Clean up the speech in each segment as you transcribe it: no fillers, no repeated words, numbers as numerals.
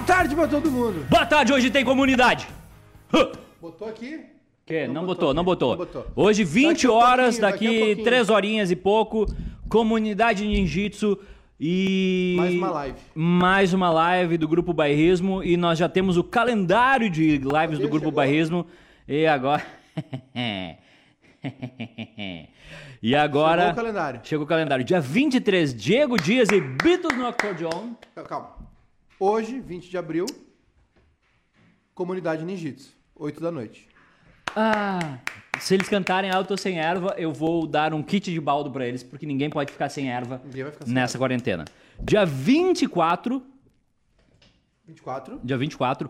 Boa tarde pra todo mundo. Boa tarde, hoje tem comunidade. Botou aqui? Que? Não botou. Hoje, 20 horas, daqui 3 horinhas e pouco, Comunidade Nin-Jitsu e... mais uma live. Mais uma live do Grupo Bairrismo e nós já temos o calendário de lives do Grupo Bairrismo e agora... E agora... chegou o calendário. Chegou o calendário. Dia 23, Diego Dias e Beatles no acordeon. Calma. Hoje, 20 de abril, Comunidade Nin-Jitsu, 8 da noite. Ah, se eles cantarem "Eu tô sem erva", eu vou dar um kit de baldo pra eles, porque ninguém pode ficar sem erva nessa quarentena. Dia 24... 24? Dia 24,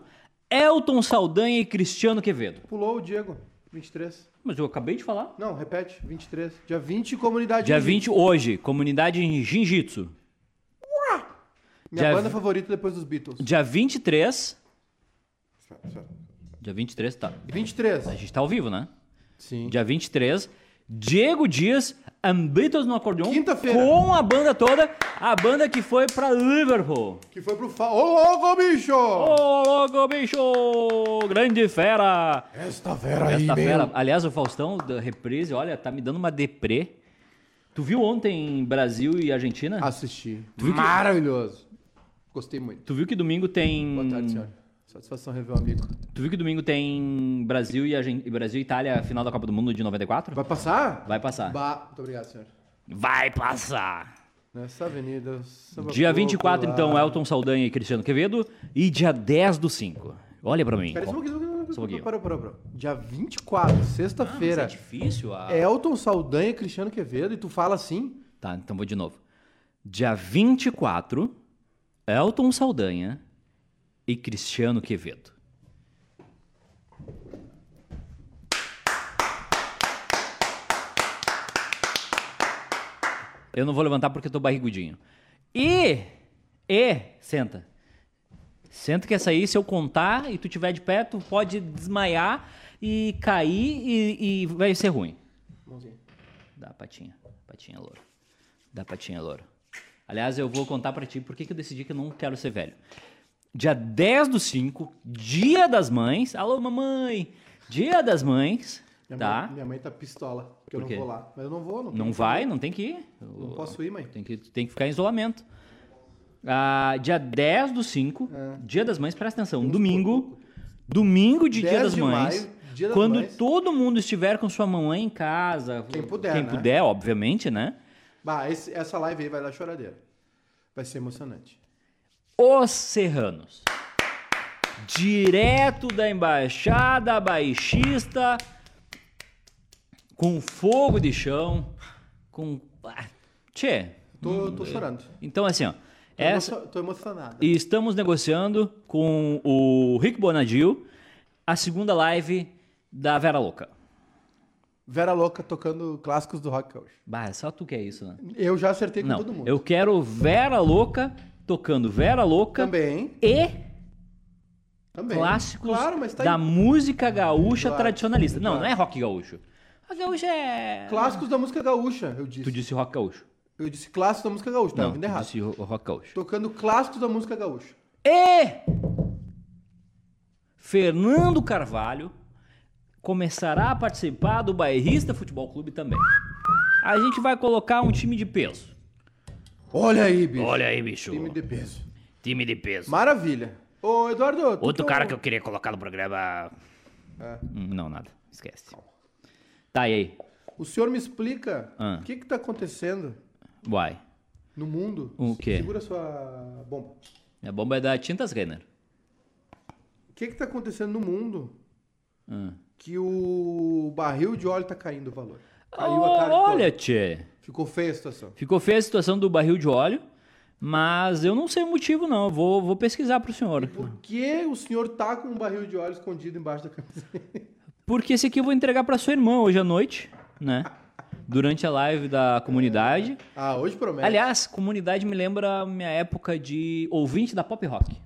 Elton Saldanha e Cristiano Quevedo. Pulou o Diego, 23. Mas eu acabei de falar. Não, repete, 23. Dia 20, Comunidade Nin-Jitsu. Dia 20, hoje, Comunidade Nin-Jitsu. Minha banda favorita depois dos Beatles. Dia 23... Dia 23, tá. 23. A gente tá ao vivo, né? Sim. Dia 23, Diego Dias and Beatles no acordeon. Quinta-feira. Com a banda toda, a banda que foi pra Liverpool. Que foi pro... Ô, louco, bicho! Grande fera! Esta fera aí, esta fera. Aliás, o Faustão, da reprise, olha, tá me dando uma deprê. Tu viu ontem Brasil e Argentina? Assisti. Maravilhoso. Gostei muito. Tu viu que domingo tem... Boa tarde, senhora. Satisfação rever o amigo. Tu viu que domingo tem Brasil e Itália, final da Copa do Mundo de 94? Vai passar? Vai passar. Muito obrigado, senhor. Vai passar. Nessa avenida... Dia 24, então, Elton Saldanha e Cristiano Quevedo. E dia 10 do 5. Olha pra mim. Pera, só um pouquinho. Dia 24, sexta-feira. Mas é difícil. Elton Saldanha e Cristiano Quevedo. E tu fala assim? Tá, então vou de novo. Dia 24, Elton Saldanha... e Cristiano Quevedo. Eu não vou levantar porque eu tô barrigudinho. Senta. Senta que essa aí, se eu contar e tu tiver de pé, tu pode desmaiar e cair e vai ser ruim. Mãozinha. Dá a patinha. Patinha louro. Dá a patinha louro. Aliás, eu vou contar pra ti por que eu decidi que eu não quero ser velho. Dia 10 do 5, Dia das Mães. Alô, mamãe! Dia das Mães. Minha mãe tá pistola, porque eu não vou lá. Mas eu não vou, não vai, não tem que ir. Eu não posso ir, mãe. Tem que ficar em isolamento. Ah, dia 10 do 5, Dia das Mães, presta atenção. Domingo de Dia das Mães. Quando todo mundo estiver com sua mamãe em casa. Quem puder, Quem puder, obviamente, né? Bah, essa live aí vai dar choradeira. Vai ser emocionante. Os Serranos, direto da Embaixada Baixista, com fogo de chão, com... Tô chorando. Então, assim, ó... Tô emocionado. E estamos negociando com o Rick Bonadil a segunda live da Vera Loca. Vera Loca tocando clássicos do rock hoje. Bah, só tu que é isso, né? Eu já acertei com todo mundo. Eu quero Vera Loca... tocando Vera Loca também. Clássicos, claro, mas tá da música gaúcha, claro, tradicionalista. Claro. Não é rock gaúcho. Rock gaúcho é... clássicos da música gaúcha, eu disse. Tu disse rock gaúcho. Eu disse clássicos da música gaúcha, tá ouvindo errado. Disse rock gaúcho. Tocando clássicos da música gaúcha. Fernando Carvalho começará a participar do Bairrista Futebol Clube também. A gente vai colocar um time de peso. Olha aí, bicho. Time de peso. Maravilha. Ô, Eduardo... Outro cara que eu queria colocar no programa... Não, nada. Esquece. Calma. Tá, e aí? O senhor me explica o que tá acontecendo... Uai. No mundo. O quê? Segura sua bomba. Minha bomba é da Tintas Renner. O que tá acontecendo no mundo que o barril de óleo tá caindo o valor? Caiu a tarde toda. Ficou feia a situação. Ficou feia a situação do barril de óleo, mas eu não sei o motivo, não. Eu vou pesquisar para o senhor. E por que o senhor tá com um barril de óleo escondido embaixo da camiseta? Porque esse aqui eu vou entregar para sua irmã hoje à noite, né? Durante a live da comunidade. Ah, hoje promete. Aliás, comunidade me lembra a minha época de ouvinte da Pop Rock.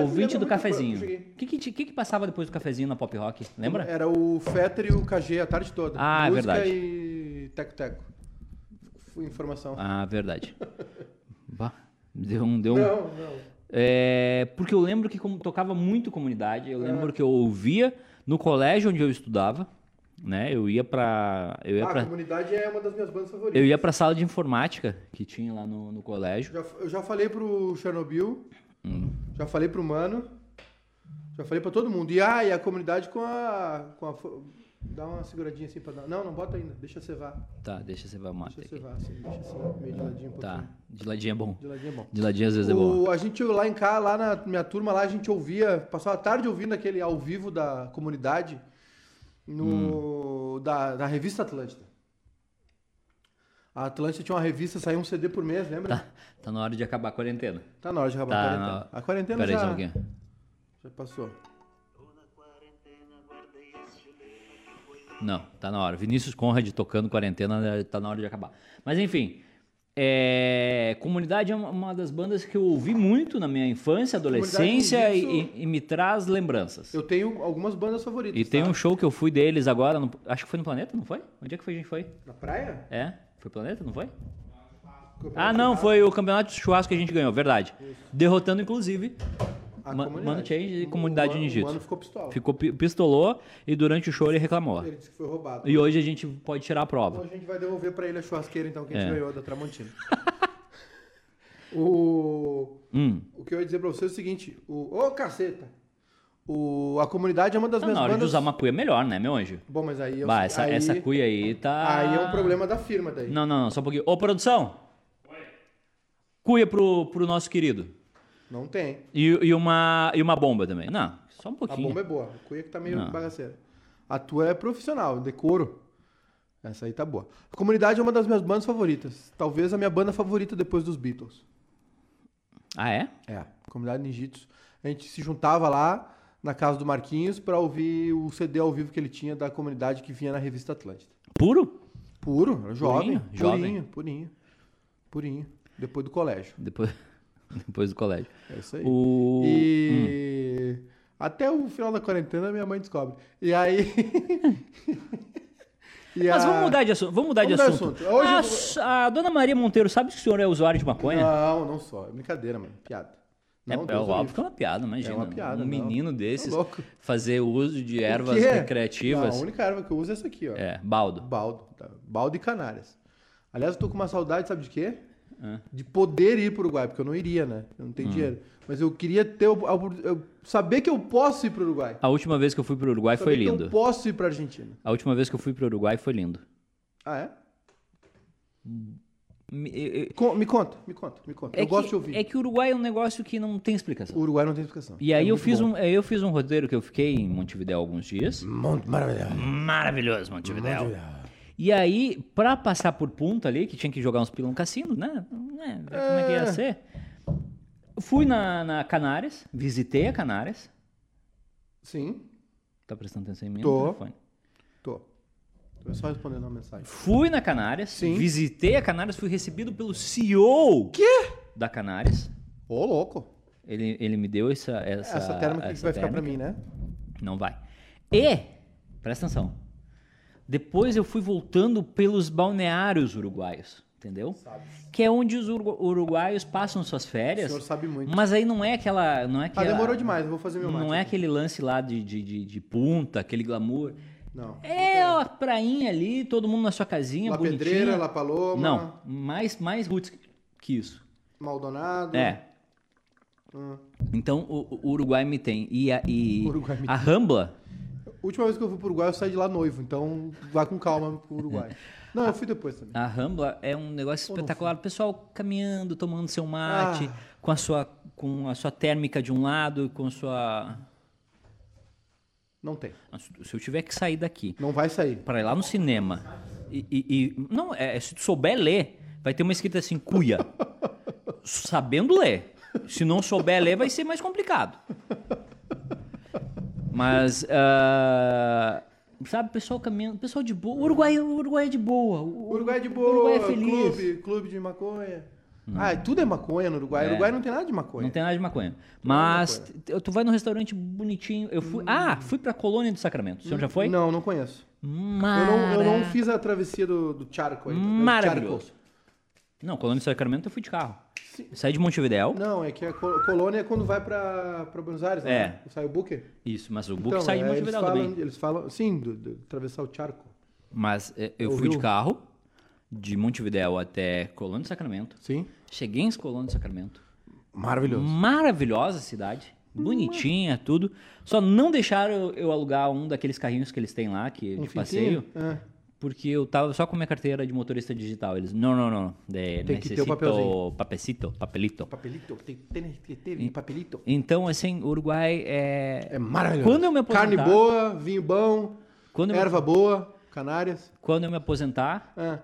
Ouvinte do cafezinho. O que passava depois do cafezinho na Pop Rock? Lembra? Era o Fetter e o KG a tarde toda. Ah, música, verdade. E teco-teco. Informação. Ah, verdade. Bah, deu um... Não, não. É, porque eu lembro que tocava muito comunidade, eu lembro que eu ouvia no colégio onde eu estudava, né? Eu ia pra... Comunidade é uma das minhas bandas favoritas. Eu ia pra sala de informática que tinha lá no colégio. Eu já falei pro Chernobyl, já falei pro Mano, já falei pra todo mundo. E a comunidade com a... Dá uma seguradinha assim pra dar... Não, não bota ainda. Deixa cevar. Tá, deixa cevar mais. Deixa cevar, assim. Deixa assim, meio de ladinho um pouquinho. Tá, de ladinho é bom. De ladinho é bom. De ladinho às vezes é bom. A gente lá em cá, lá na minha turma, lá a gente ouvia... Passava a tarde ouvindo aquele ao vivo da comunidade da revista Atlântida. A Atlântida tinha uma revista, saiu um CD por mês, lembra? Tá na hora de acabar a quarentena. Tá na hora de acabar a quarentena. A quarentena pera já... Aí, já passou. Não, tá na hora. Vinícius Conrad tocando quarentena, tá na hora de acabar. Mas enfim, Comunidade é uma das bandas que eu ouvi muito na minha infância, adolescência e me traz lembranças. Eu tenho algumas bandas favoritas. E tem um show que eu fui deles agora, acho que foi no Planeta, não foi? Onde é que foi, a gente foi? Na praia? É, foi Planeta, não foi? Ah, não, foi o Campeonato de Churrasco que a gente ganhou, verdade. Isso. Derrotando, inclusive... Mano Change e Comunidade Nin-Jitsu. O Mano ficou pistola. Pistolou e durante o show ele reclamou. Ele disse que foi roubado. E hoje a gente pode tirar a prova. Então a gente vai devolver pra ele a churrasqueira, então, que a gente ganhou da Tramontina. O que eu ia dizer pra vocês é o seguinte. Caceta! A comunidade é uma das minhas bandas... Na hora de usar uma cuia melhor, né, meu anjo? Bom, mas aí... essa cuia aí tá... Aí é um problema da firma daí. Não, só um pouquinho. Ô, produção! Oi. Cuia pro nosso querido. Não tem. E uma bomba também. Não, só um pouquinho. A bomba é boa. A cuia que tá meio bagaceira. A tua é profissional, decoro. Essa aí tá boa. A Comunidade é uma das minhas bandas favoritas. Talvez a minha banda favorita depois dos Beatles. Ah, é? É. Comunidade Nin-Jitsu. A gente se juntava lá na casa do Marquinhos pra ouvir o CD ao vivo que ele tinha da Comunidade que vinha na revista Atlântida. Puro? Puro. Era jovem. Purinho. Depois do colégio. Depois do colégio. É isso aí. Até o final da quarentena minha mãe descobre. E aí... Mas vamos mudar de assunto. Hoje a dona Maria Monteiro, sabe que o senhor é usuário de maconha? Não, não sou. É brincadeira, mano. Piada. Não, óbvio que é uma piada, imagina. É uma piada, menino desses fazer uso de ervas recreativas. Não, a única erva que eu uso é essa aqui, ó. É, baldo. Baldo e canárias. Aliás, eu tô com uma saudade, sabe de quê? De poder ir para o Uruguai, porque eu não iria, né? Eu não tenho dinheiro. Mas eu queria ter saber que eu posso ir para o Uruguai. A última vez que eu fui para o Uruguai foi lindo. Eu posso ir para a Argentina. A última vez que eu fui para o Uruguai foi lindo. Ah, é? Me conta. Eu gosto de ouvir. É que o Uruguai é um negócio que não tem explicação. O Uruguai não tem explicação. E aí eu fiz um roteiro que eu fiquei em Montevidéu alguns dias. Maravilhoso, Montevidéu. E aí, pra passar por Punta ali, que tinha que jogar uns pilão cassino, né? Como é que ia ser? Fui na Canárias, visitei a Canárias. Sim. Tá prestando atenção em mim? Tô. No telefone? Tô só respondendo uma mensagem. Fui na Canárias, visitei a Canárias, fui recebido pelo CEO da Canárias. Louco. Ele me deu essa térmica que vai ficar pra mim, né? Não vai. E, presta atenção. Depois eu fui voltando pelos balneários uruguaios, entendeu? Sabe. Que é onde os uruguaios passam suas férias. O senhor sabe muito. Mas aí não é aquela... demorou demais, eu vou fazer meu mate. Não é aquele lance lá de Punta, aquele glamour. Não. É a prainha ali, todo mundo na sua casinha, La bonitinha. Pedreira, La Paloma. Não, mais roots que isso. Maldonado. É. Então o Uruguai me tem. E a Rambla... A última vez que eu fui pro Uruguai, eu saí de lá noivo. Então, vá com calma pro Uruguai. Não, eu fui depois também. A Rambla é um negócio espetacular. O pessoal caminhando, tomando seu mate, com a sua térmica de um lado, com a sua... Não tem. Se eu tiver que sair daqui... Não vai sair. Para ir lá no cinema. Se tu souber ler, vai ter uma escrita assim, cuia. Sabendo ler. Se não souber ler, vai ser mais complicado. Mas, sabe, o pessoal caminhando, pessoal de boa. O Uruguai é de boa. O Uruguai é feliz. Clube de maconha. Não. Tudo é maconha no Uruguai. O Uruguai não tem nada de maconha. Não tem nada de maconha. Tu vai num restaurante bonitinho. Eu fui. Fui pra Colônia do Sacramento. O senhor já foi? Não, não conheço. Eu não fiz a travessia do Charco aí. Maravilhoso. Charco. Não, Colônia do Sacramento eu fui de carro. Sai de Montevidéu. Não, é que a colônia é quando vai para Buenos Aires, né? É. Sai o Booker. Isso, mas o Booker então, sai de Montevidéu também. Eles falam, sim, de atravessar o Charco. Mas eu fui de carro, de Montevidéu até Colônia do Sacramento. Sim. Cheguei em Colônia do Sacramento. Maravilhoso. Maravilhosa cidade. Bonitinha, tudo. Só não deixaram eu alugar um daqueles carrinhos que eles têm lá, que de passeio. É. Porque eu tava só com minha carteira de motorista digital. Eles, não. Tem que ter o papelzinho. Papelito. Então, assim, o Uruguai é... É maravilhoso. Quando eu me aposentar... Carne boa, vinho bom, erva boa, Canárias. Quando eu me aposentar... É.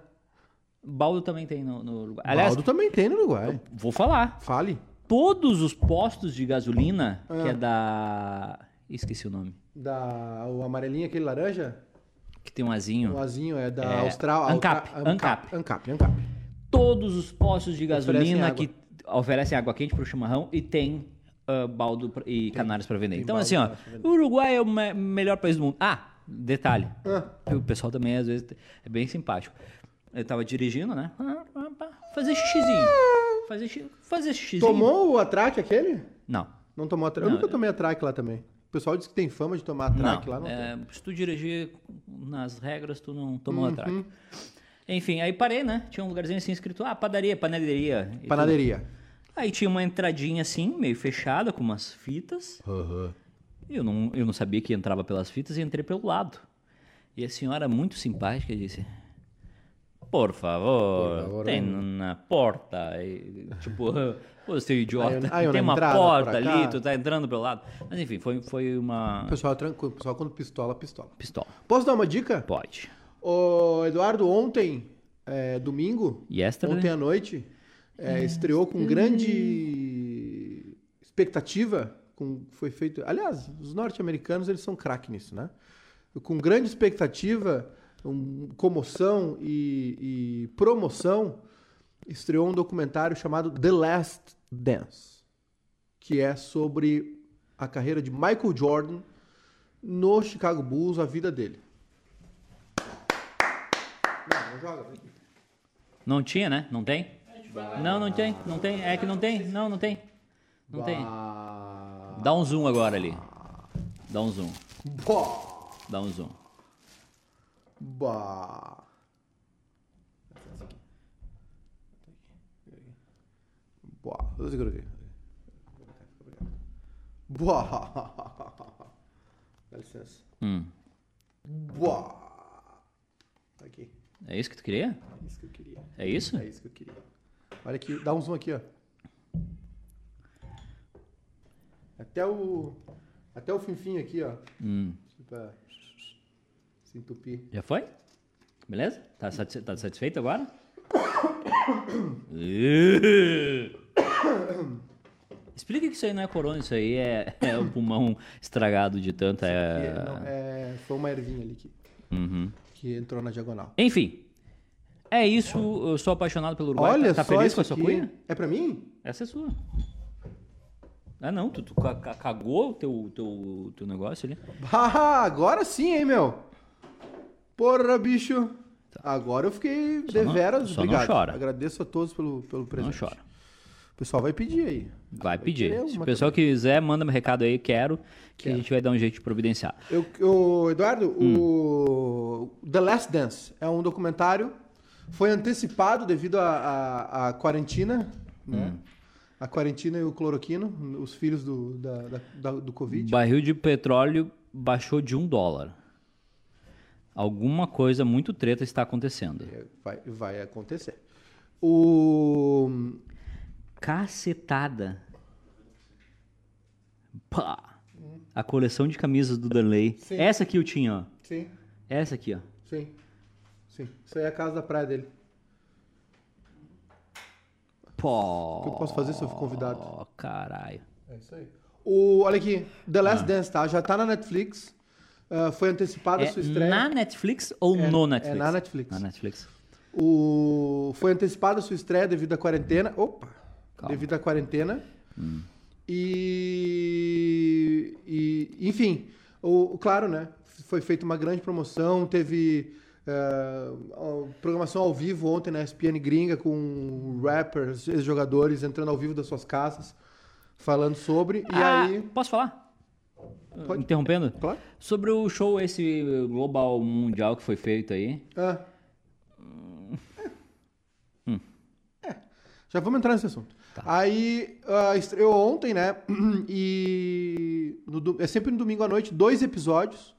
Baldo também tem no Uruguai. Aliás, Baldo também tem no Uruguai. Vou falar. Fale. Todos os postos de gasolina, que é da... Esqueci o nome. Da... O amarelinho, aquele laranja... Que tem um azinho. O azinho é da Austrália. Ancap. Todos os postos de gasolina que oferecem água quente para o chimarrão e tem baldo e canários para vender. Então, assim, ó, o Uruguai é o melhor país do mundo. Ah, detalhe. O pessoal também, às vezes, é bem simpático. Eu tava dirigindo, né? Fazer xixizinho. Tomou o atraque aquele? Não. Não tomou atraque? Eu nunca tomei atraque lá também. O pessoal diz que tem fama de tomar atraque lá. Não tem. Se tu dirigir nas regras, tu não tomou atraque. Enfim, aí parei, né? Tinha um lugarzinho assim escrito, padaria, panaderia. Panaderia. Aí tinha uma entradinha assim, meio fechada, com umas fitas. Eu não sabia que entrava pelas fitas e entrei pelo lado. E a senhora, muito simpática, disse... Por favor, tem na porta. E, tipo, pô, seu idiota, tem uma porta ali, tu tá entrando pelo lado. Mas enfim, foi uma... Pessoal, tranquilo. Pessoal, quando pistola. Posso dar uma dica? Pode. Ô, Eduardo, ontem, domingo, ontem à noite, estreou com grande expectativa, foi feito... Aliás, os norte-americanos, eles são craque nisso, né? Com grande expectativa... comoção e promoção, estreou um documentário chamado The Last Dance, que é sobre a carreira de Michael Jordan no Chicago Bulls, a vida dele. Não joga. Não tinha, né? Não tem? Não tem. É que não tem? Não tem. Dá um zoom agora ali. Dá um zoom. Bah. Dá licença. Bah. Aqui. É isso que tu queria? É isso que eu queria. É isso? É isso que eu queria. Olha aqui, dá um zoom aqui, ó. Até o finfinho aqui, ó. Pra... Se entupir. Já foi? Beleza? Tá satisfeito agora? Explica que isso aí não é corona, isso aí é o pulmão estragado de tanta... foi uma ervinha ali que entrou na diagonal. Enfim, é isso. Eu sou apaixonado pelo Uruguai. Olha, tá feliz com a sua cunha? É pra mim? Essa é sua. Ah, não, tu cagou o teu negócio ali. Ah, agora sim, hein, meu? Porra, bicho. Agora eu fiquei deveras. Obrigado. Não chora. Agradeço a todos pelo presente. Não chora. O pessoal vai pedir aí. Vai pedir. Se o pessoal quiser, manda um recado aí, quero. A gente vai dar um jeito de providenciar. Eduardo, o The Last Dance é um documentário. Foi antecipado devido à quarentena, né? A quarentena e o cloroquino, os filhos do Covid. O barril de petróleo baixou de $1. Alguma coisa muito treta está acontecendo. Vai acontecer. Cacetada. Pá. A coleção de camisas do Danley. Sim. Essa aqui eu tinha, ó. Sim. Essa aqui, ó. Sim. Isso aí é a casa da praia dele. Pô. O que eu posso fazer se eu for convidado? Caralho. É isso aí. Olha aqui. The Last Dance, tá? Já tá na Netflix. Foi antecipada a sua estreia. Na Netflix ou no Netflix? É na Netflix. Foi antecipada a sua estreia devido à quarentena. Opa! Calma. Devido à quarentena. E enfim, claro, né? Foi feita uma grande promoção. Teve Programação ao vivo ontem na ESPN gringa com rappers, ex-jogadores entrando ao vivo das suas casas, falando sobre. E aí... Posso falar? Pode. Interrompendo? Claro. Sobre o show, esse global mundial que foi feito aí. Já vamos entrar nesse assunto. Tá. Aí estreou ontem, né? E é sempre no domingo à noite, 2 episódios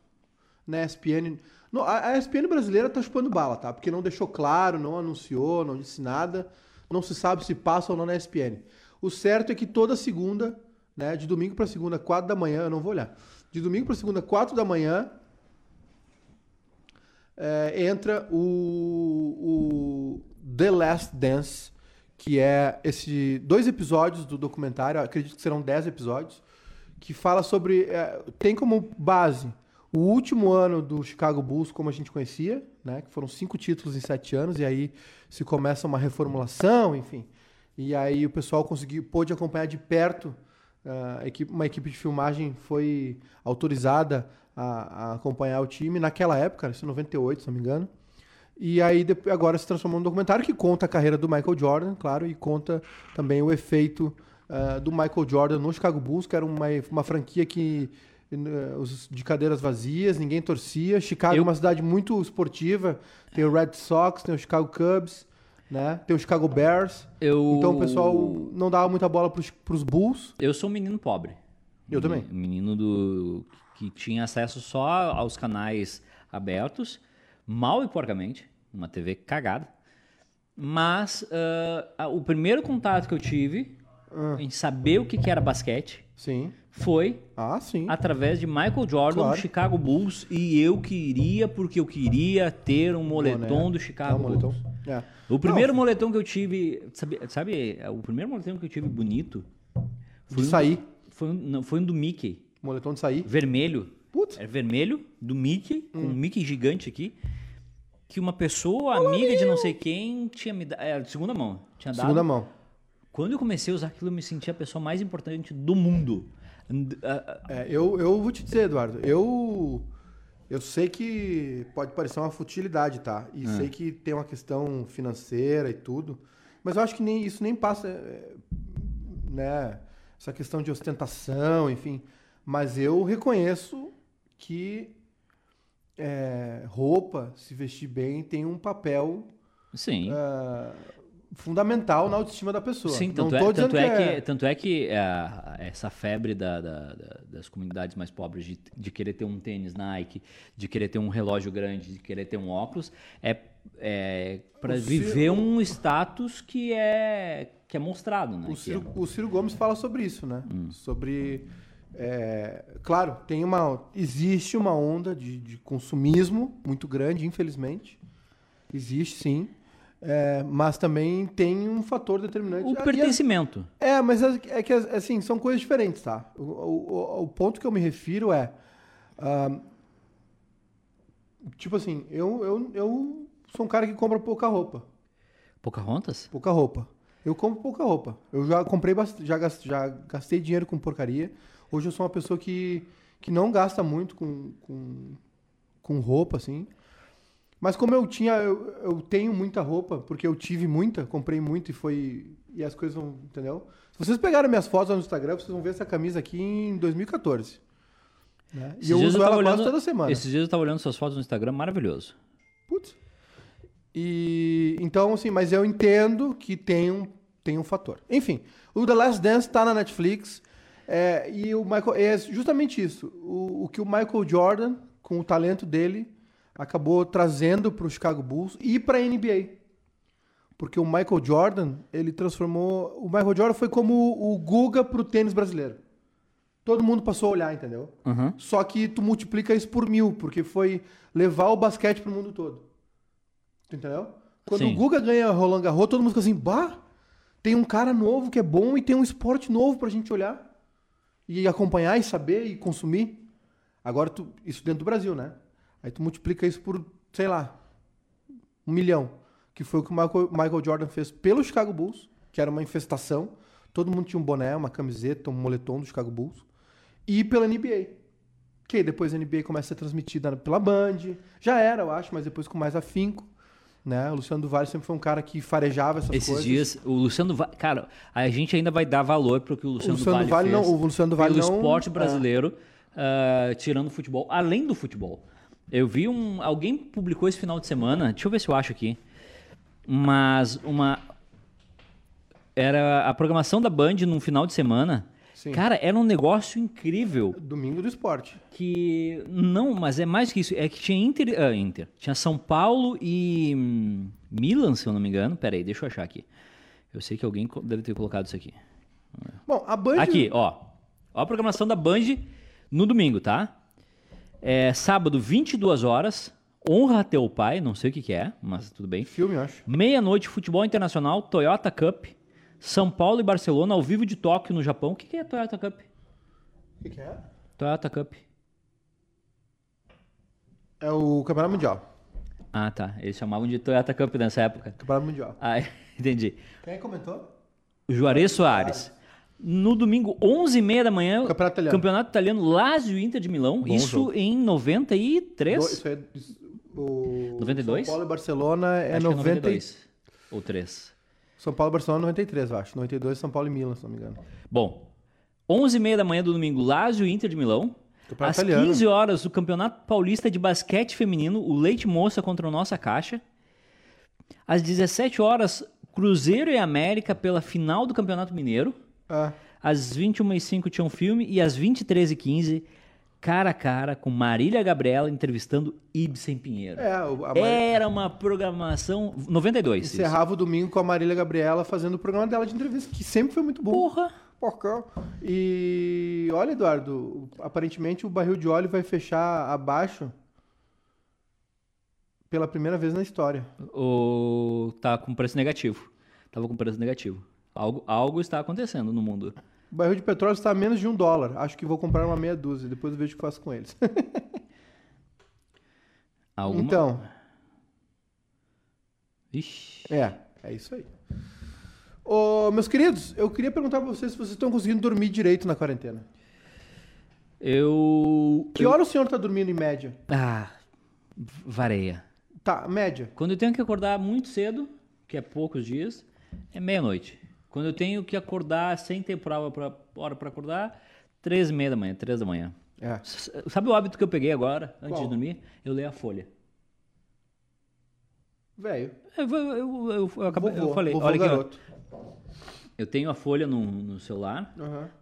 na ESPN. Não, a ESPN brasileira tá chupando bala, tá? Porque não deixou claro, não anunciou, não disse nada. Não se sabe se passa ou não na ESPN. O certo é que toda segunda, né? De domingo para segunda, 4 da manhã, eu não vou olhar. De domingo para segunda, 4 da manhã, entra o The Last Dance, que é esse 2 episódios do documentário, acredito que serão 10 episódios, que fala sobre... tem como base o último ano do Chicago Bulls, como a gente conhecia, né? Que foram 5 títulos em 7 anos, e aí se começa uma reformulação, enfim. E aí o pessoal pôde acompanhar de perto, uma equipe de filmagem foi autorizada a acompanhar o time naquela época, isso em 98, se não me engano. E aí agora se transformou num documentário que conta a carreira do Michael Jordan, claro, e conta também o efeito do Michael Jordan no Chicago Bulls, que era uma franquia que de cadeiras vazias, ninguém torcia. Chicago é uma cidade muito esportiva, tem o Red Sox, tem o Chicago Cubs, né? Tem o Chicago Bears. Então o pessoal não dava muita bola pros Bulls. Eu sou um menino pobre. Eu também. Menino que tinha acesso só aos canais abertos, mal e porcamente, uma TV cagada, mas o primeiro contato que eu tive em saber o que era basquete, sim, foi através de Michael Jordan, claro, do Chicago Bulls, e eu queria, porque eu queria ter um moletom do Chicago Bulls. É. O primeiro moletom que eu tive, sabe, o primeiro moletom que eu tive bonito foi um do Mickey. Moletom de sair? Vermelho. Putz. Era vermelho, do Mickey, com um Mickey gigante aqui, que uma pessoa, amiga de não sei quem, tinha me dado. Era de segunda mão. Tinha dado. Segunda mão. Quando eu comecei a usar aquilo, eu me senti a pessoa mais importante do mundo. Eu vou te dizer, Eduardo, eu sei que pode parecer uma futilidade, tá? E sei que tem uma questão financeira e tudo, mas eu acho que isso nem passa, né? Essa questão de ostentação, enfim. Mas eu reconheço que roupa, se vestir bem, tem um papel, sim, fundamental na autoestima da pessoa. Sim, tanto é que essa febre das comunidades mais pobres de querer ter um tênis Nike, de querer ter um relógio grande, de querer ter um óculos, é para viver um status que é mostrado, né? O Ciro Gomes fala sobre isso, né? Sobre... claro, existe uma onda de consumismo muito grande, infelizmente. Existe, sim. Mas também tem um fator determinante. O pertencimento. Mas é que, assim, são coisas diferentes, tá? O ponto que eu me refiro é... tipo assim, eu sou um cara que compra pouca roupa. Pouca rontas? Pouca roupa. Eu compro pouca roupa. Eu já comprei bastante, já gastei dinheiro com porcaria. Hoje eu sou uma pessoa que não gasta muito com roupa, assim. Mas como eu tenho muita roupa, porque eu tive muita, comprei muito e as coisas vão, entendeu? Se vocês pegarem minhas fotos lá no Instagram, vocês vão ver essa camisa aqui em 2014. Né? E eu uso ela quase toda semana. Esses dias eu tava olhando suas fotos no Instagram, maravilhoso. Putz. E, então, assim, mas eu entendo que tem um fator. Enfim, o The Last Dance tá na Netflix... e o Michael, é justamente isso, o que o Michael Jordan, com o talento dele, acabou trazendo para o Chicago Bulls e para a NBA, porque o Michael Jordan, o Michael Jordan foi como o Guga para o tênis brasileiro, todo mundo passou a olhar, entendeu? Uhum. Só que tu multiplica isso por 1000, porque foi levar o basquete para o mundo todo, entendeu? Quando, sim, o Guga ganha Roland Garros, todo mundo fica assim, bah, tem um cara novo que é bom e tem um esporte novo para a gente olhar e acompanhar e saber e consumir. Agora, isso dentro do Brasil, né? Aí tu multiplica isso por, sei lá, 1 milhão, que foi o que o Michael Jordan fez pelo Chicago Bulls, que era uma infestação. Todo mundo tinha um boné, uma camiseta, um moletom do Chicago Bulls. E pela NBA, Que aí depois a NBA começa a ser transmitida pela Band. Já era, eu acho, mas depois com mais afinco. Né? O Luciano do Vale sempre foi um cara que farejava essas coisas. Esses dias, o Luciano do Vale... Cara, a gente ainda vai dar valor para o que o Luciano do Vale fez. Não, o Luciano do Vale pelo não... esporte brasileiro, tirando o futebol. Além do futebol. Eu vi um... Alguém publicou esse final de semana... Deixa eu ver se eu acho aqui. Mas uma... Era a programação da Band num final de semana... Sim. Cara, era um negócio incrível. Domingo do esporte. Que não, mas é mais que isso. É que tinha Inter. Tinha São Paulo e Milan, se eu não me engano. Peraí, deixa eu achar aqui. Eu sei que alguém deve ter colocado isso aqui. Bom, a Band... Aqui, ó. Ó a programação da Band no domingo, tá? É sábado, 22 horas. Honra a Teu Pai, não sei o que é, mas tudo bem. Filme, eu acho. Meia-noite, futebol internacional, Toyota Cup. São Paulo e Barcelona, ao vivo de Tóquio, no Japão. O que é Toyota Cup? O que é? Toyota Cup. É o Campeonato Mundial. Ah, tá. Eles chamavam de Toyota Cup nessa época. Campeonato Mundial. Ah, entendi. Quem comentou? Juarez Soares. No domingo, 11h30 da manhã, Campeonato Italiano, Lazio e Inter de Milão. Bom isso jogo. Em 93? Isso é... O... 92? São Paulo e Barcelona é 92. Ou 3. São Paulo e Barcelona, 93, eu acho. 92, São Paulo e Milan, se não me engano. Bom, 11h30 da manhã do domingo, Lazio e Inter de Milão. Às 15 horas, o Campeonato Paulista de Basquete Feminino, o Leite Moça contra o Nossa Caixa. Às 17 horas, Cruzeiro e América pela final do Campeonato Mineiro. Ah. Às 21h05 tinha um filme e às 23h15... Cara a Cara, com Marília Gabriela entrevistando Ibsen Pinheiro. Era uma programação... 92. Encerrava isso. O domingo com a Marília Gabriela fazendo o programa dela de entrevista, que sempre foi muito bom. Porra! E olha, Eduardo, aparentemente o barril de óleo vai fechar abaixo pela primeira vez na história. Tá com preço negativo. Tava com preço negativo. Algo está acontecendo no mundo. O barril de petróleo está a menos de $1. Acho que vou comprar uma meia dúzia. Depois eu vejo o que faço com eles. Então. Ixi. É isso aí. Meus queridos, eu queria perguntar para vocês se vocês estão conseguindo dormir direito na quarentena. Que hora o senhor está dormindo em média? Vareia. Tá, média. Quando eu tenho que acordar muito cedo, que é poucos dias, é meia-noite. Quando eu tenho que acordar sem ter hora para acordar, 3h30 da manhã, 3 da manhã. É. Sabe o hábito que eu peguei agora, antes de dormir? Eu leio a Folha. Velho. Eu falei, olha aqui. Eu tenho a Folha no celular,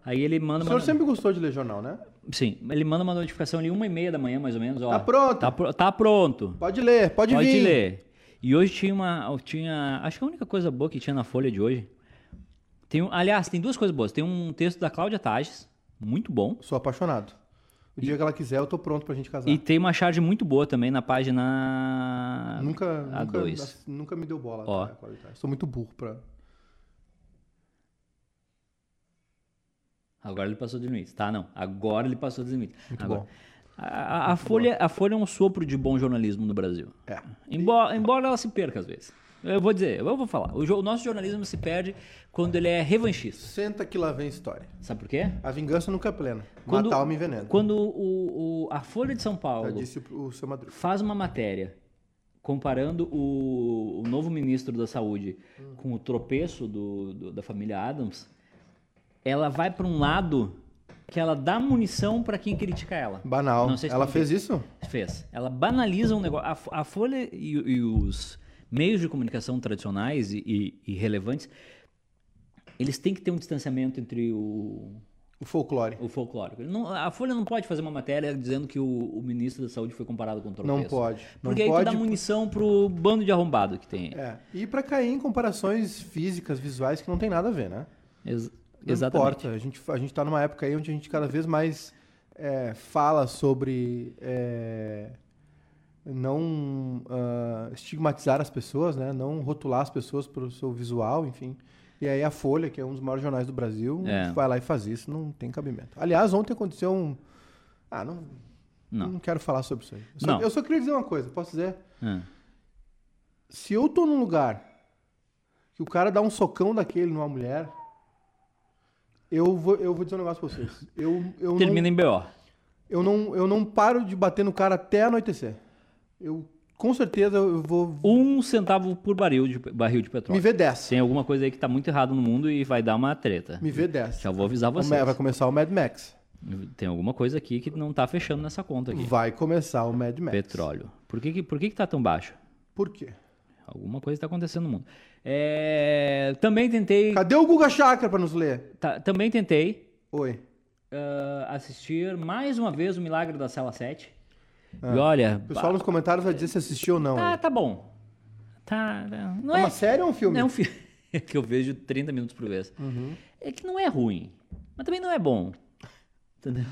Aí ele manda... O senhor sempre gostou de ler jornal, né? Sim, ele manda uma notificação ali 1h30 da manhã, mais ou menos. Tá pronto. Tá pronto. Pode ler, pode vir. Pode ler. E hoje tinha acho que a única coisa boa que tinha na Folha de hoje... Aliás, tem duas coisas boas. Tem um texto da Cláudia Tages, muito bom. Sou apaixonado. O dia que ela quiser, eu tô pronto pra gente casar. E tem uma charge muito boa também na página... Nunca me deu bola. Ó. Né, Cláudia Tages. Sou muito burro pra... Agora ele passou dos limites. Tá, não. Agora ele passou dos limites. Muito agora. Bom. A Folha é um sopro de bom jornalismo no Brasil. É. Embora ela se perca às vezes. Eu vou falar. O nosso jornalismo se perde quando ele é revanchista. Senta que lá vem história. Sabe por quê? A vingança nunca é plena. Matar alma envenena. Quando a Folha de São Paulo faz uma matéria comparando o novo ministro da Saúde com o tropeço da família Adams, ela vai para um lado que ela dá munição para quem critica ela. Banal. Não sei se ela fez isso? Fez. Ela banaliza um negócio. A Folha e os... meios de comunicação tradicionais e relevantes, eles têm que ter um distanciamento entre o folclore. O folclore. A Folha não pode fazer uma matéria dizendo que o ministro da Saúde foi comparado com o tropeço. Não pode. Porque aí tu dá munição pro bando de arrombado que tem. É. E para cair em comparações físicas, visuais, que não tem nada a ver, né? Exatamente. Não importa. A gente tá numa época aí onde a gente cada vez mais fala sobre... não estigmatizar as pessoas, né? Não rotular as pessoas pelo seu visual, enfim. E aí a Folha, que é um dos maiores jornais do Brasil, vai lá e faz isso, não tem cabimento. Aliás, ontem aconteceu um... Não quero falar sobre isso aí. Eu só queria dizer uma coisa, posso dizer? Se eu tô num lugar que o cara dá um socão daquele numa mulher, eu vou dizer um negócio pra vocês. Termina em B.O. Eu não paro de bater no cara até anoitecer. Eu, com certeza, eu vou... 1 centavo por barril de petróleo. Me vê 10. Tem alguma coisa aí que tá muito errado no mundo e vai dar uma treta. Me vê 10. Já vou avisar vocês. Vai começar o Mad Max. Tem alguma coisa aqui que não tá fechando nessa conta aqui. Vai começar o Mad Max. Petróleo. Por que tá tão baixo? Por quê? Alguma coisa está acontecendo no mundo. Também tentei... Cadê o Guga Chakra para nos ler? Também tentei... Oi. Assistir mais uma vez o Milagre da Sala 7. Ah. E olha... O pessoal nos comentários vai dizer se assistiu ou não. Tá bom. Não é uma série ou um filme? É um filme que eu vejo 30 minutos por vez. Uhum. É que não é ruim, mas também não é bom. Entendeu?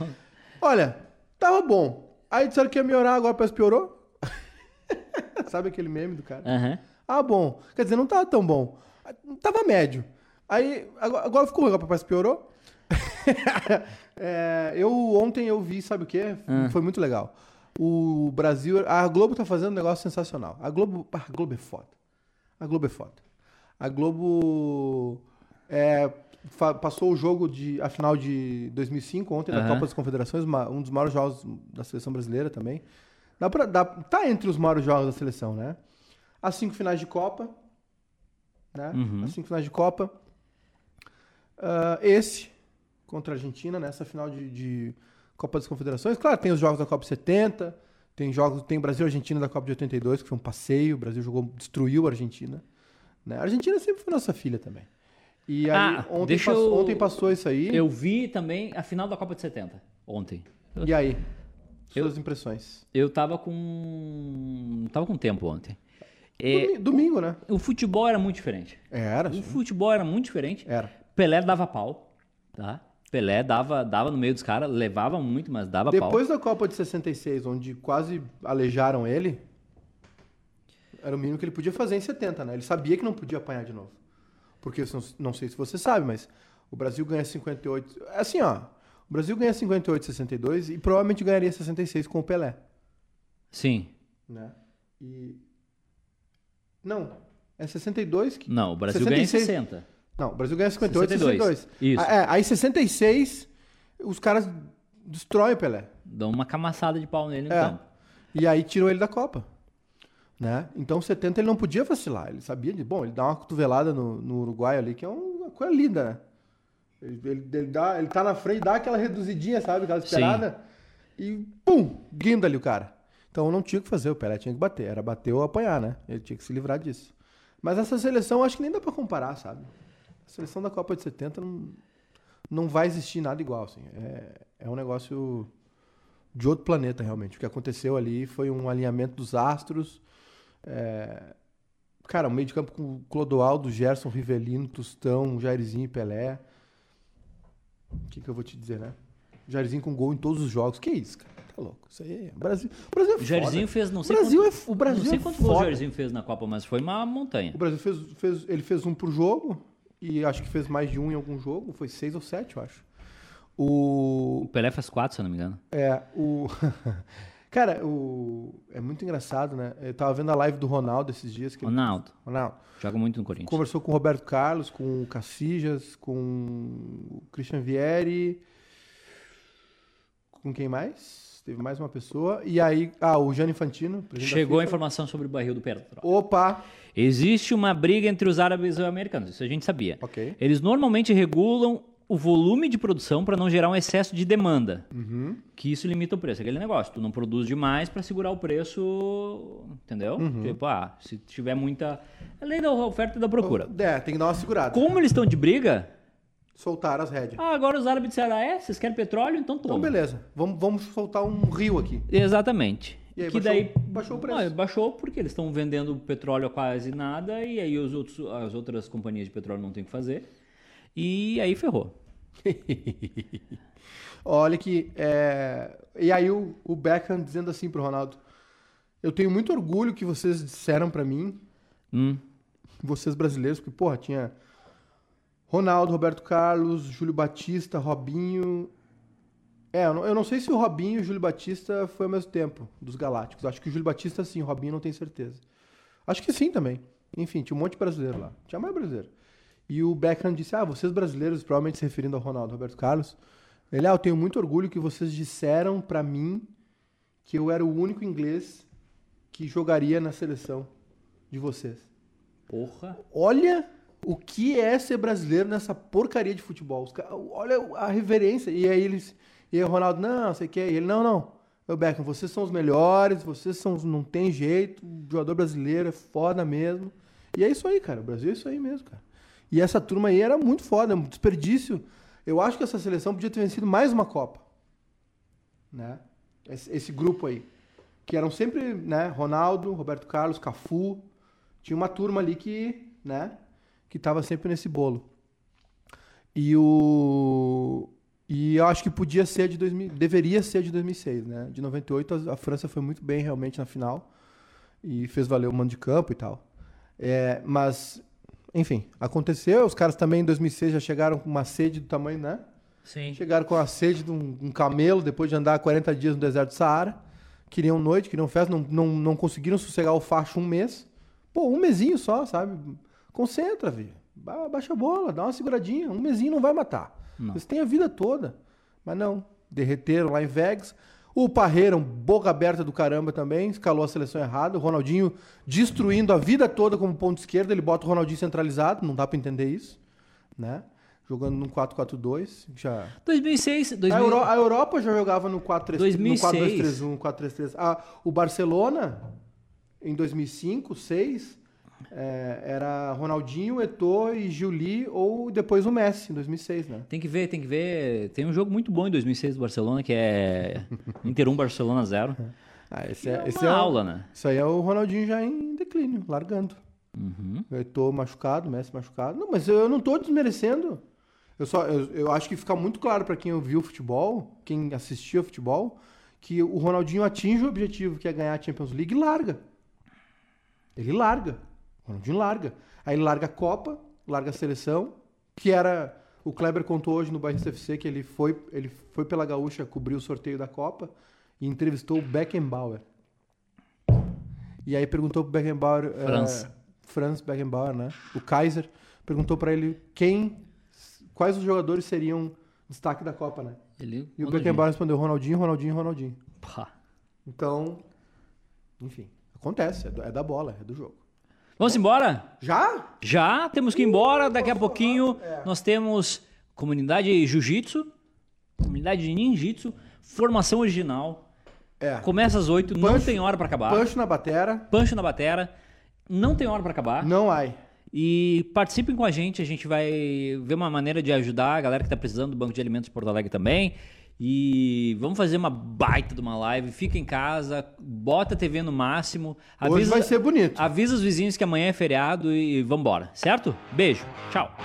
Olha, tava bom. Aí disseram que ia melhorar, agora parece que piorou. Sabe aquele meme do cara? Uhum. Ah, bom. Quer dizer, não tava tão bom. Tava médio. Aí, agora ficou ruim, papai, piorou. Ontem eu vi, sabe o quê? Foi muito legal. O Brasil... A Globo tá fazendo um negócio sensacional. A Globo é foda. A Globo passou o jogo a final de 2005, ontem, da Copa das Confederações, um dos maiores jogos da seleção brasileira também. Tá entre os maiores jogos da seleção, né? As 5 finais de Copa. Né? Uhum. As 5 finais de Copa. Esse, contra a Argentina, nessa final de Copa das Confederações. Claro, tem os jogos da Copa 70, tem Brasil e Argentina da Copa de 82, que foi um passeio. O Brasil destruiu a Argentina. Né? A Argentina sempre foi nossa filha também. E aí, ontem passou isso aí. Eu vi também a final da Copa de 70, ontem. E aí? Suas impressões. Eu tava com tempo ontem. Domingo, né? O futebol era muito diferente. Era. Pelé dava pau, tá? Pelé dava no meio dos caras, levava muito, mas dava pau. Depois da Copa de 66, onde quase aleijaram ele, era o mínimo que ele podia fazer em 70, né? Ele sabia que não podia apanhar de novo. Porque, não sei se você sabe, mas o Brasil ganha 58... Assim, ó... O Brasil ganha 58, 62 e provavelmente ganharia 66 com o Pelé. Sim. Né? E... Não, é 62 que... Não, o Brasil 66... ganha 60. Não, o Brasil ganha 58, 62. Isso. Aí 66, os caras destroem o Pelé. Dão uma camaçada de pau nele no campo. E aí tiram ele da Copa. Né? Então, 70 ele não podia vacilar. Ele sabia de... Bom, ele dá uma cotovelada no Uruguai ali, que é uma coisa linda, né? Ele tá na frente, dá aquela reduzidinha, sabe? Aquela esperada. Sim. E pum! Guinda ali o cara. Então não tinha o que fazer, o Pelé tinha que bater. Era bater ou apanhar, né? Ele tinha que se livrar disso. Mas essa seleção, acho que nem dá pra comparar, sabe? A seleção da Copa de 70 não vai existir nada igual, assim. É um negócio de outro planeta, realmente. O que aconteceu ali foi um alinhamento dos astros. Cara, um meio de campo com Clodoaldo, Gerson, Rivelino, Tostão, Jairzinho e Pelé. O que eu vou te dizer, né? Jairzinho com gol em todos os jogos. Que isso, cara? Tá louco. Isso aí é... O Brasil é foda. Jairzinho fez não sei quanto... Não sei quanto gol o Jairzinho fez na Copa, mas foi uma montanha. O Brasil fez um por jogo e acho que fez mais de um em algum jogo. Foi 6 ou 7, eu acho. O Pelé fez 4, se eu não me engano. Cara, é muito engraçado, né? Eu tava vendo a live do Ronaldo esses dias. Ronaldo. Joga muito no Corinthians. Conversou com o Roberto Carlos, com o Casillas, com o Christian Vieri. Com quem mais? Teve mais uma pessoa. E aí, o Gianni Infantino. Chegou a informação sobre o barril do petróleo. Opa! Existe uma briga entre os árabes e os americanos. Isso a gente sabia. Ok. Eles normalmente regulam o volume de produção para não gerar um excesso de demanda, que isso limita o preço. Aquele negócio, tu não produz demais para segurar o preço, entendeu? Uhum. Tipo, se tiver muita... A lei da oferta e da procura. Tem que dar uma segurada. Como eles estão de briga... Soltaram as rédeas. Agora os árabes disseram, vocês querem petróleo? Então toma. Então beleza, vamos soltar um rio aqui. Exatamente. E aí, baixou o preço. Baixou porque eles estão vendendo petróleo a quase nada e aí as outras companhias de petróleo não tem o que fazer. E aí ferrou. Olha que... E aí o Beckham dizendo assim pro Ronaldo, eu tenho muito orgulho que vocês disseram pra mim, vocês brasileiros, porque, porra, tinha Ronaldo, Roberto Carlos, Júlio Batista, Robinho... Eu não sei se o Robinho e o Júlio Batista foi ao mesmo tempo, dos galácticos. Acho que o Júlio Batista sim, o Robinho não tenho certeza. Acho que sim também. Enfim, tinha um monte de brasileiro lá. Tinha mais brasileiro. E o Beckham disse, vocês brasileiros, provavelmente se referindo ao Ronaldo, Roberto Carlos, Ele, eu tenho muito orgulho que vocês disseram pra mim que eu era o único inglês que jogaria na seleção de vocês. Porra! Olha o que é ser brasileiro nessa porcaria de futebol. Olha a reverência. E aí eles... E aí o Ronaldo, não sei o que. E ele, não. Eu, Beckham, vocês são os melhores, vocês são... Não tem jeito, o jogador brasileiro é foda mesmo. E é isso aí, cara. O Brasil é isso aí mesmo, cara. E essa turma aí era muito foda, um desperdício. Eu acho que essa seleção podia ter vencido mais uma Copa. Né? Esse grupo aí. Que eram sempre, né, Ronaldo, Roberto Carlos, Cafu. Tinha uma turma ali que, né, que tava sempre nesse bolo. E eu acho que podia ser de 2000, deveria ser de 2006, né? De 98 a França foi muito bem realmente na final e fez valer o mando de campo e tal. É, mas enfim, aconteceu, os caras também em 2006 já chegaram com uma sede do tamanho, né? Sim. Chegaram com a sede de um camelo depois de andar 40 dias no deserto do Saara. Queriam noite, queriam festa, não conseguiram sossegar o facho um mês. Pô, um mesinho só, sabe? Concentra, velho. Baixa a bola, dá uma seguradinha. Um mesinho não vai matar. Não. Vocês têm a vida toda. Mas não, derreteram lá em Vegas. O Parreira, um boca aberta do caramba também, escalou a seleção errada. O Ronaldinho destruindo a vida toda como ponta esquerda. Ele bota o Ronaldinho centralizado, não dá pra entender isso, né? Jogando no 4-4-2, já... 2006... A Europa já jogava no 4-3-3, no 4-3-3. O Barcelona, em 2005, 2006, era Ronaldinho, Eto'o e Juli, ou depois o Messi, em 2006, né? Tem que ver... Tem um jogo muito bom em 2006 do Barcelona, que é Inter 1, Barcelona 0. Esse é uma aula, né? Isso aí é o Ronaldinho já em declínio, largando. Uhum. Eto'o machucado, Messi machucado. Não, mas eu não tô desmerecendo... Eu acho que fica muito claro para quem viu o futebol, quem assistia o futebol, que o Ronaldinho atinge o objetivo, que é ganhar a Champions League, e larga. Ele larga. O Ronaldinho larga. Aí ele larga a Copa, larga a seleção, que era... O Kleber contou hoje no Bairro CFC que ele foi pela Gaúcha cobrir o sorteio da Copa e entrevistou o Beckenbauer. E aí perguntou pro Beckenbauer... Franz Beckenbauer, né? O Kaiser. Perguntou para ele quais os jogadores seriam destaque da Copa, né? E o Beckenbauer respondeu Ronaldinho. Pá. Então, enfim, acontece, é da bola, é do jogo. Vamos embora? Já? Já, temos que ir embora, daqui a pouquinho nós temos Comunidade Jiu-Jitsu, Comunidade Nin-Jitsu, formação original, começa às 8, não tem hora pra acabar. Pancho na batera, não tem hora pra acabar. Não há. E participem com a gente vai ver uma maneira de ajudar a galera que está precisando do Banco de Alimentos de Porto Alegre também. E vamos fazer uma baita de uma live, fica em casa, bota a TV no máximo. Hoje vai ser bonito. Avisa os vizinhos que amanhã é feriado e vambora, certo? Beijo, tchau.